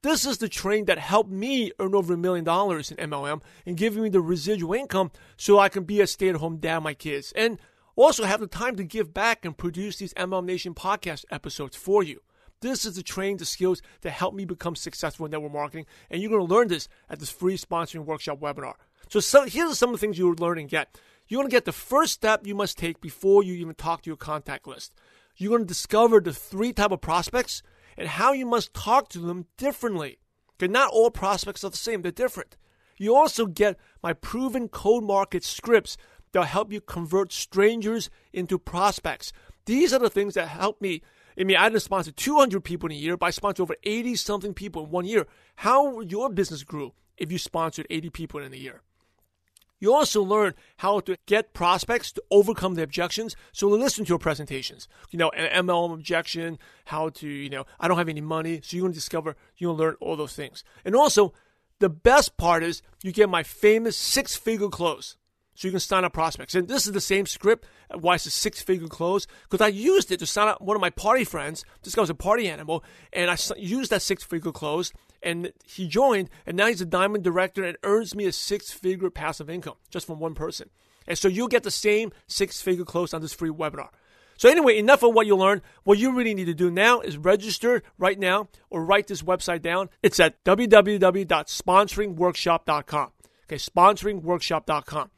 This is the training that helped me earn over $1 million in MLM and giving me the residual income so I can be a stay-at-home dad with my kids and also have the time to give back and produce these MLM Nation podcast episodes for you. This is the training, the skills that helped me become successful in network marketing, and you're going to learn this at this free sponsoring workshop webinar. So here are some of the things you'll learn and get. You're going to get the first step you must take before you even talk to your contact list. You're going to discover the 3 types of prospects and how you must talk to them differently. Okay, not all prospects are the same. They're different. You also get my proven cold market scripts that will help you convert strangers into prospects. These are the things that help me. I mean, I didn't sponsor 200 people in a year, but I sponsored over 80-something people in 1 year. How your business grew if you sponsored 80 people in a year. You also learn how to get prospects to overcome the objections. So listen to your presentations, you know, an MLM objection, how to, you know, I don't have any money. So you're going to discover, you're going to learn all those things. And also the best part is you get my famous 6-figure close. So you can sign up prospects. And this is the same script. Why it's a 6-figure close? Because I used it to sign up one of my party friends. This guy was a party animal. And I used that 6-figure close. And he joined. And now he's a diamond director and earns me a 6-figure passive income just from one person. And so you'll get the same 6-figure close on this free webinar. So anyway, enough of what you learned. What you really need to do now is register right now or write this website down. It's at www.sponsoringworkshop.com. Okay, sponsoringworkshop.com.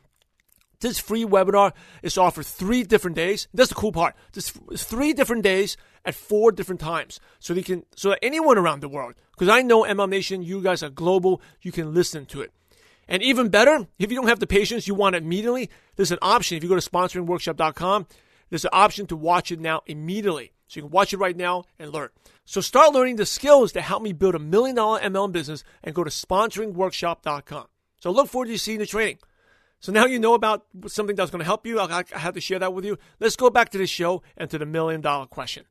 This free webinar is offered 3 different days. That's the cool part. This 3 different days at 4 different times. So that anyone around the world, because I know MLM Nation, you guys are global, you can listen to it. And even better, if you don't have the patience, you want it immediately, there's an option. If you go to sponsoringworkshop.com, there's an option to watch it now immediately. So you can watch it right now and learn. So start learning the skills that help me build a $1 million MLM business and go to sponsoringworkshop.com. So look forward to seeing the training. So now you know about something that's going to help you. I had to share that with you. Let's go back to the show and to the $1 million question.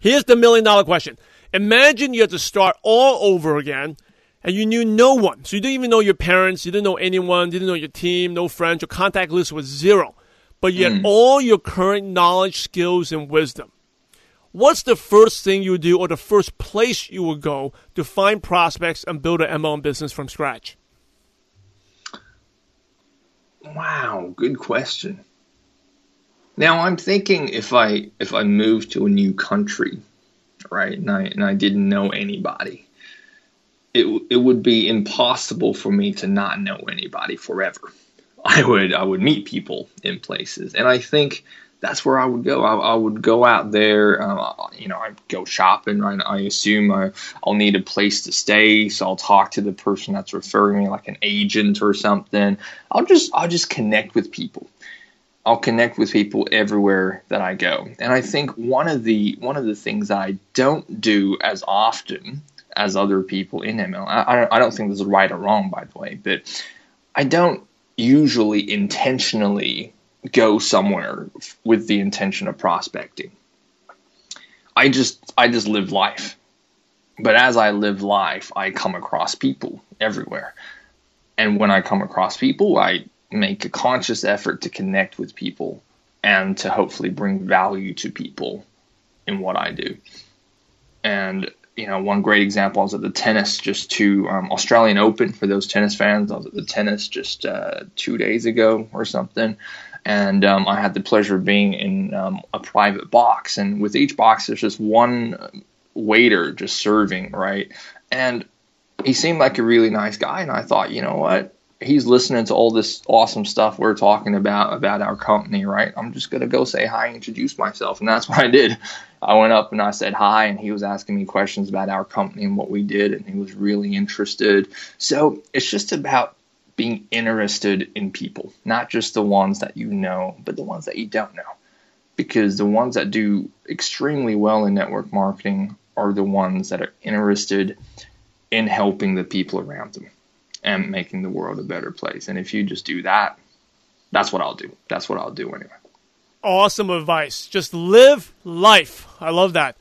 Here's the $1 million question. Imagine you had to start all over again and you knew no one. So you didn't even know your parents. You didn't know anyone. You didn't know your team, no friends. Your contact list was 0. But you had all your current knowledge, skills, and wisdom. What's the first thing you would do or the first place you would go to find prospects and build an MLM business from scratch? Wow, good question. Now I'm thinking if I move to a new country, right? And I didn't know anybody. It would be impossible for me to not know anybody forever. I would meet people in places, and I think that's where I would go. I would go out there, I'd go shopping, right? I assume I'll need a place to stay, so I'll talk to the person that's referring me, like an agent or something. I'll just connect with people. I'll connect with people everywhere that I go, and I think one of the things that I don't do as often as other people in MLM. I don't think there's right or wrong, by the way, but I don't usually intentionally go somewhere with the intention of prospecting. I just live life. But as I live life, I come across people everywhere. And when I come across people, I make a conscious effort to connect with people and to hopefully bring value to people in what I do. And one great example, I was at the tennis just to Australian Open, for those tennis fans. I was at the tennis just 2 days ago or something. And I had the pleasure of being in a private box. And with each box, there's just one waiter just serving, right? And he seemed like a really nice guy. And I thought, you know what? He's listening to all this awesome stuff we're talking about our company, right? I'm just going to go say hi and introduce myself. And that's what I did. I went up and I said hi, and he was asking me questions about our company and what we did, and he was really interested. So it's just about being interested in people, not just the ones that you know, but the ones that you don't know. Because the ones that do extremely well in network marketing are the ones that are interested in helping the people around them and making the world a better place. And if you just do that, that's what I'll do. That's what I'll do anyway. Awesome advice. Just live life. I love that.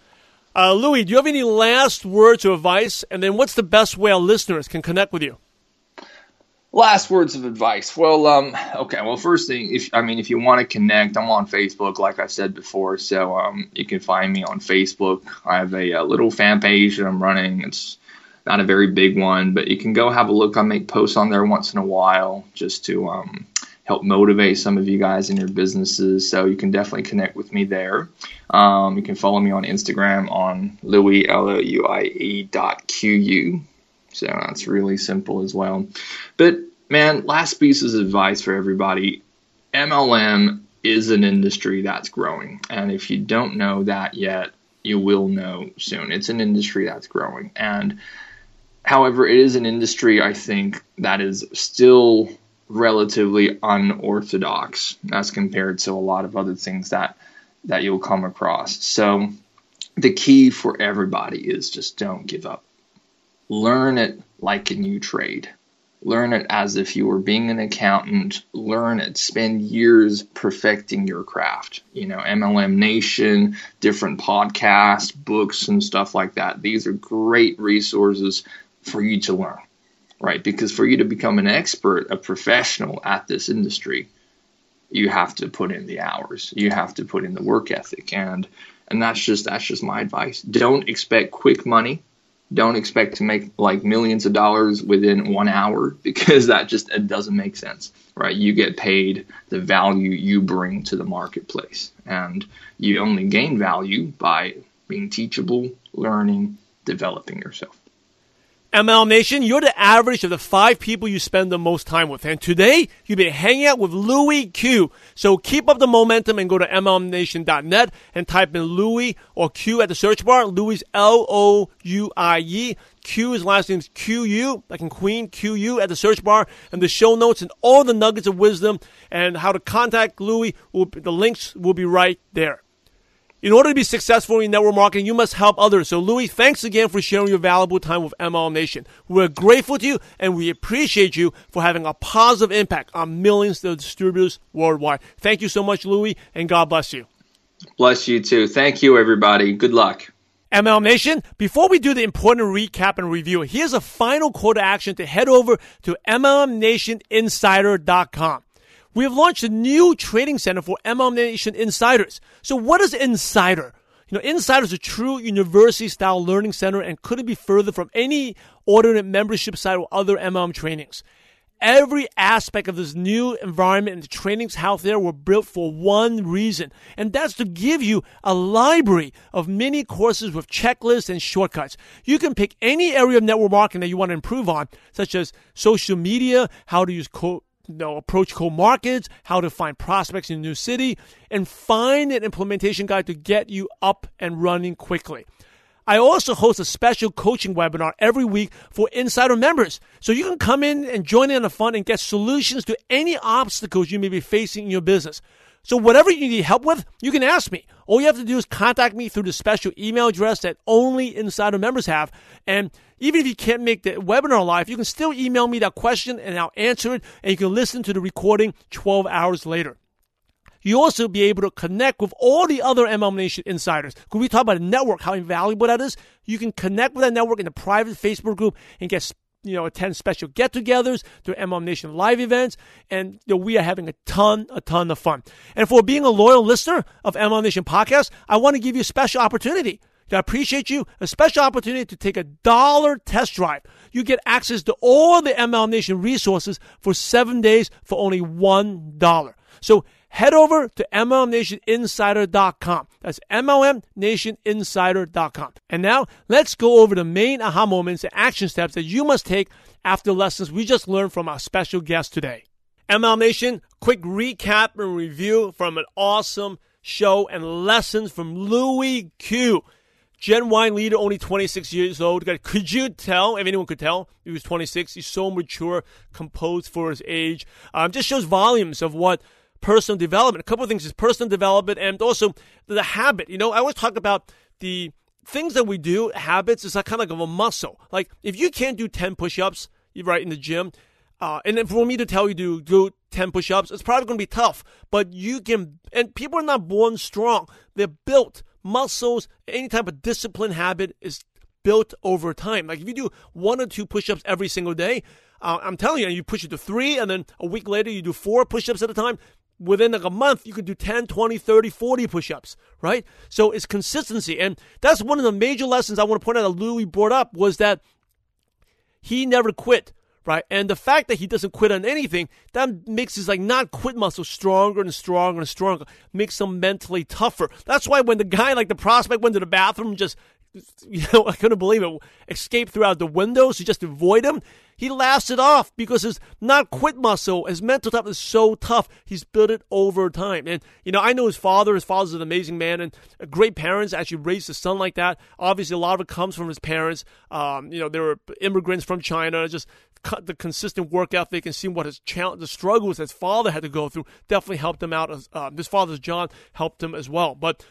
Louie, do you have any last words of advice? And then what's the best way our listeners can connect with you? Last words of advice. Well, okay. Well, first thing, if you want to connect, I'm on Facebook, like I said before. So you can find me on Facebook. I have a little fan page that I'm running. It's not a very big one, but you can go have a look. I make posts on there once in a while just to help motivate some of you guys in your businesses. So you can definitely connect with me there. You can follow me on Instagram on Louie, LOUIE.QU. So that's really simple as well. But man, last piece of advice for everybody. MLM is an industry that's growing. And if you don't know that yet, you will know soon. It's an industry that's growing. And however, it is an industry, I think, that is still relatively unorthodox as compared to a lot of other things that you'll come across. So the key for everybody is just don't give up. Learn it like a new trade. Learn it as if you were being an accountant. Learn it. Spend years perfecting your craft. MLM Nation, different podcasts, books, and stuff like that. These are great resources for you to learn, right? Because for you to become an expert, a professional at this industry, you have to put in the hours. You have to put in the work ethic. And that's just my advice. Don't expect quick money. Don't expect to make like millions of dollars within 1 hour, because it doesn't make sense, right? You get paid the value you bring to the marketplace, and you only gain value by being teachable, learning, developing yourself. MLM Nation, you're the average of the 5 people you spend the most time with. And today, you've been hanging out with Louie Qu. So keep up the momentum and go to MLMNation.net and type in Louie or Q at the search bar. Louie's LOUIE. Q, his last name's QU, like in Queen, QU at the search bar. And the show notes and all the nuggets of wisdom and how to contact Louie, the links will be right there. In order to be successful in network marketing, you must help others. So, Louie, thanks again for sharing your valuable time with MLM Nation. We're grateful to you, and we appreciate you for having a positive impact on millions of distributors worldwide. Thank you so much, Louie, and God bless you. Bless you, too. Thank you, everybody. Good luck. MLM Nation, before we do the important recap and review, here's a final call to action to head over to MLMNationInsider.com. We have launched a new trading center for MLM Nation Insiders. So what is Insider? Insider is a true university-style learning center and couldn't be further from any ordinary membership site or other MLM trainings. Every aspect of this new environment and the trainings out there were built for one reason, and that's to give you a library of mini courses with checklists and shortcuts. You can pick any area of network marketing that you want to improve on, such as social media, how to use approach cold markets, how to find prospects in a new city, and find an implementation guide to get you up and running quickly. I also host a special coaching webinar every week for Insider members. So you can come in and join in on the fun and get solutions to any obstacles you may be facing in your business. So whatever you need help with, you can ask me. All you have to do is contact me through the special email address that only Insider members have. And even if you can't make the webinar live, you can still email me that question and I'll answer it. And you can listen to the recording 12 hours later. You'll also be able to connect with all the other MLM Nation insiders. When we talk about a network, how invaluable that is, you can connect with that network in a private Facebook group and get, attend special get-togethers through MLM Nation live events. And we are having a ton of fun. And for being a loyal listener of MLM Nation podcast, I want to give you a special opportunity. I appreciate you. A special opportunity to take a $1 test drive. You get access to all the MLM Nation resources for 7 days for only $1. So head over to MLMNationInsider.com. That's MLMNationInsider.com. And now let's go over the main aha moments and action steps that you must take after lessons we just learned from our special guest today. MLM Nation, quick recap and review from an awesome show and lessons from Louie Qu. Gen Y leader, only 26 years old. Could you tell, if anyone could tell, he was 26. He's so mature, composed for his age. Just shows volumes of what personal development. A couple of things is personal development and also the habit. I always talk about the things that we do, habits, is like kind of like a muscle. Like if you can't do 10 push-ups right in the gym, and then for me to tell you to do 10 push-ups, it's probably going to be tough. But you can, and people are not born strong. They're built. Muscles, any type of discipline habit is built over time. Like if you do 1 or 2 push-ups every single day, I'm telling you, you push it to 3, and then a week later you do 4 push-ups at a time. Within like a month, you could do 10, 20, 30, 40 push-ups, right? So it's consistency. And that's one of the major lessons I want to point out that Louie brought up was that he never quit, right? And the fact that he doesn't quit on anything, that makes his not quit muscle stronger and stronger and stronger, makes him mentally tougher. That's why when the guy, the prospect went to the bathroom, just, I couldn't believe it, escaped throughout the windows to just avoid him, he laughs it off because his not quit muscle, his mental toughness is so tough. He's built it over time. And, I know his father's an amazing man and great parents actually raised a son like that. Obviously, a lot of it comes from his parents. They were immigrants from China, just the consistent work ethic and seeing what the struggles his father had to go through definitely helped him out. His father's John helped him as well. But,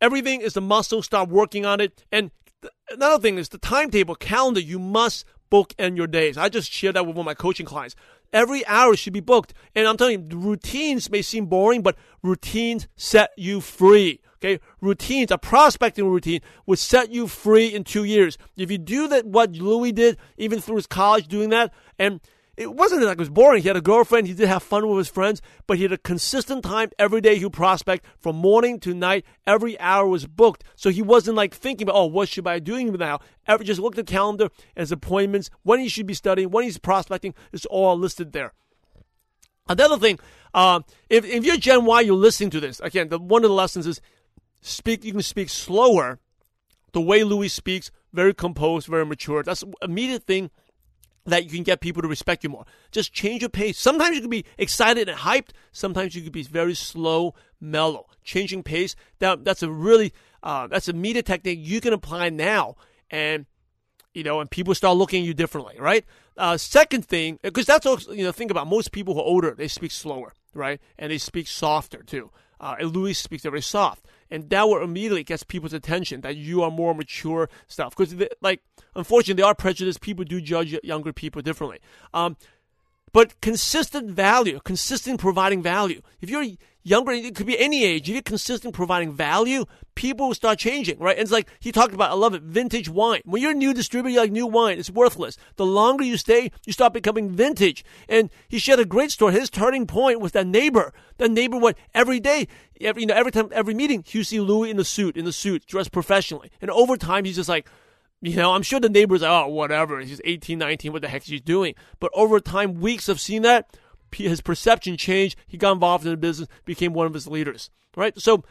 everything is the muscle. Start working on it. And another thing is the timetable, calendar. You must bookend your days. I just share that with one of my coaching clients. Every hour should be booked. And I'm telling you, routines may seem boring, but routines set you free. Okay, routines, a prospecting routine would set you free in 2 years. If you do that, what Louie did, even through his college doing that, and it wasn't like it was boring. He had a girlfriend. He did have fun with his friends, but he had a consistent time every day he would prospect from morning to night. Every hour was booked. So he wasn't thinking about, what should I be doing now? Just look at the calendar as appointments, when he should be studying, when he's prospecting. It's all listed there. Another thing, if you're Gen Y, you're listening to this. Again, one of the lessons is you can speak slower. The way Louie speaks, very composed, very mature. That's an immediate thing that you can get people to respect you more. Just change your pace. Sometimes you can be excited and hyped. Sometimes you can be very slow, mellow. Changing pace, that's a media technique you can apply now. And, and people start looking at you differently, right? Second thing, because that's also, think about most people who are older, they speak slower, right? And they speak softer too. And Louie speaks very soft. And that will immediately gets people's attention that you are more mature stuff. Because, unfortunately, they are prejudiced. People do judge younger people differently. But consistent value, consistent providing value. If you're younger, it could be any age. If you're consistent providing value, people will start changing, right? And it's like he talked about, I love it, vintage wine. When you're a new distributor, you're new wine. It's worthless. The longer you stay, you start becoming vintage. And he shared a great story. His turning point was that neighbor. That neighbor went every day, every meeting, you see Louie in the suit, dressed professionally. And over time, he's just You know, I'm sure the neighbors are, oh, whatever, he's 18, 19, what the heck is he doing? But over time, weeks of seeing that, his perception changed. He got involved in the business, became one of his leaders, right? So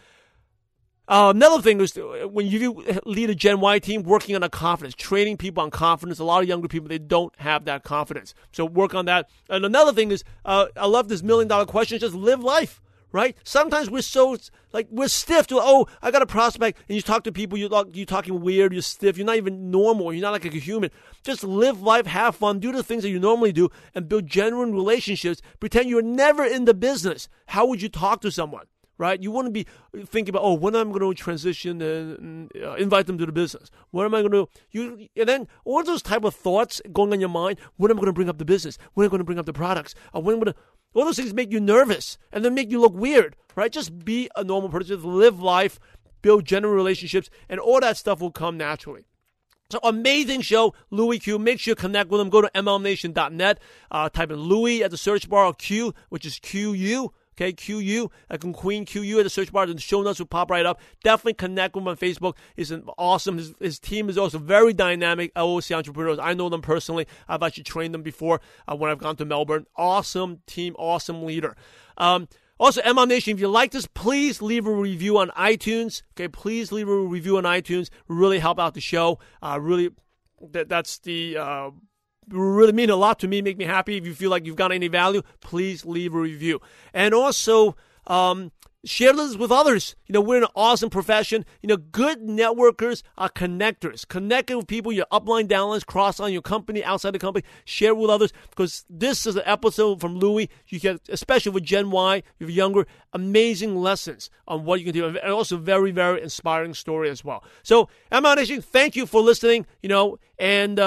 another thing is when you lead a Gen Y team, working on a confidence, training people on confidence. A lot of younger people, they don't have that confidence. So work on that. And another thing is, I love this $1 million question, just live life. Right? Sometimes we're so, like, we're stiff to, oh, I got a prospect, and you talk to people, you're talking weird, you're stiff, you're not even normal, you're not like a human. Just live life, have fun, do the things that you normally do, and build genuine relationships. Pretend you were never in the business. How would you talk to someone? Right? You wouldn't be thinking about, oh, when am I going to transition and invite them to the business? What am I going to do? And then all those type of thoughts going on in your mind, when am I going to bring up the business? When am I going to bring up the products? When am I going to... All those things make you nervous and then make you look weird, right? Just be a normal person, just live life, build genuine relationships, and all that stuff will come naturally. So amazing show, Louie Qu. Make sure you connect with him. Go to mlmnation.net, type in Louie at the search bar, or Q, which is QU. Okay, QU, like in Queen, QU at the search bar, and the show notes will pop right up. Definitely connect with him on Facebook. He's awesome. His team is also very dynamic, LOC Entrepreneurs. I know them personally. I've actually trained them before when I've gone to Melbourne. Awesome team, awesome leader. Also, MLM Nation, if you like this, please leave a review on iTunes. Okay, please leave a review on iTunes. Really help out the show. Really mean a lot to me, make me happy. If you feel like you've got any value, please leave a review. And also, share this with others. You know, we're in an awesome profession. You know, good networkers are connectors. Connecting with people, your upline, downlines, crossline, your company, outside the company. Share with others, because this is an episode from Louie. You get, especially with Gen Y, if you're younger, amazing lessons on what you can do. And also very, very inspiring story as well. So, MLM Nation, thank you for listening, you know, and,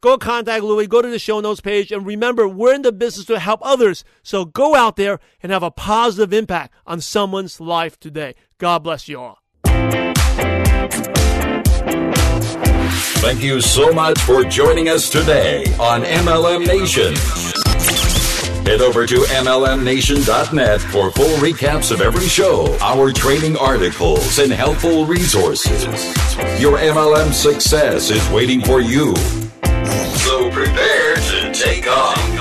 go contact Louie, go to the show notes page, and remember, we're in the business to help others. So go out there and have a positive impact on someone's life today. God bless you all. Thank you so much for joining us today on MLM Nation. Head over to MLMNation.net for full recaps of every show, our training articles, and helpful resources. Your MLM success is waiting for you. So prepare to take off.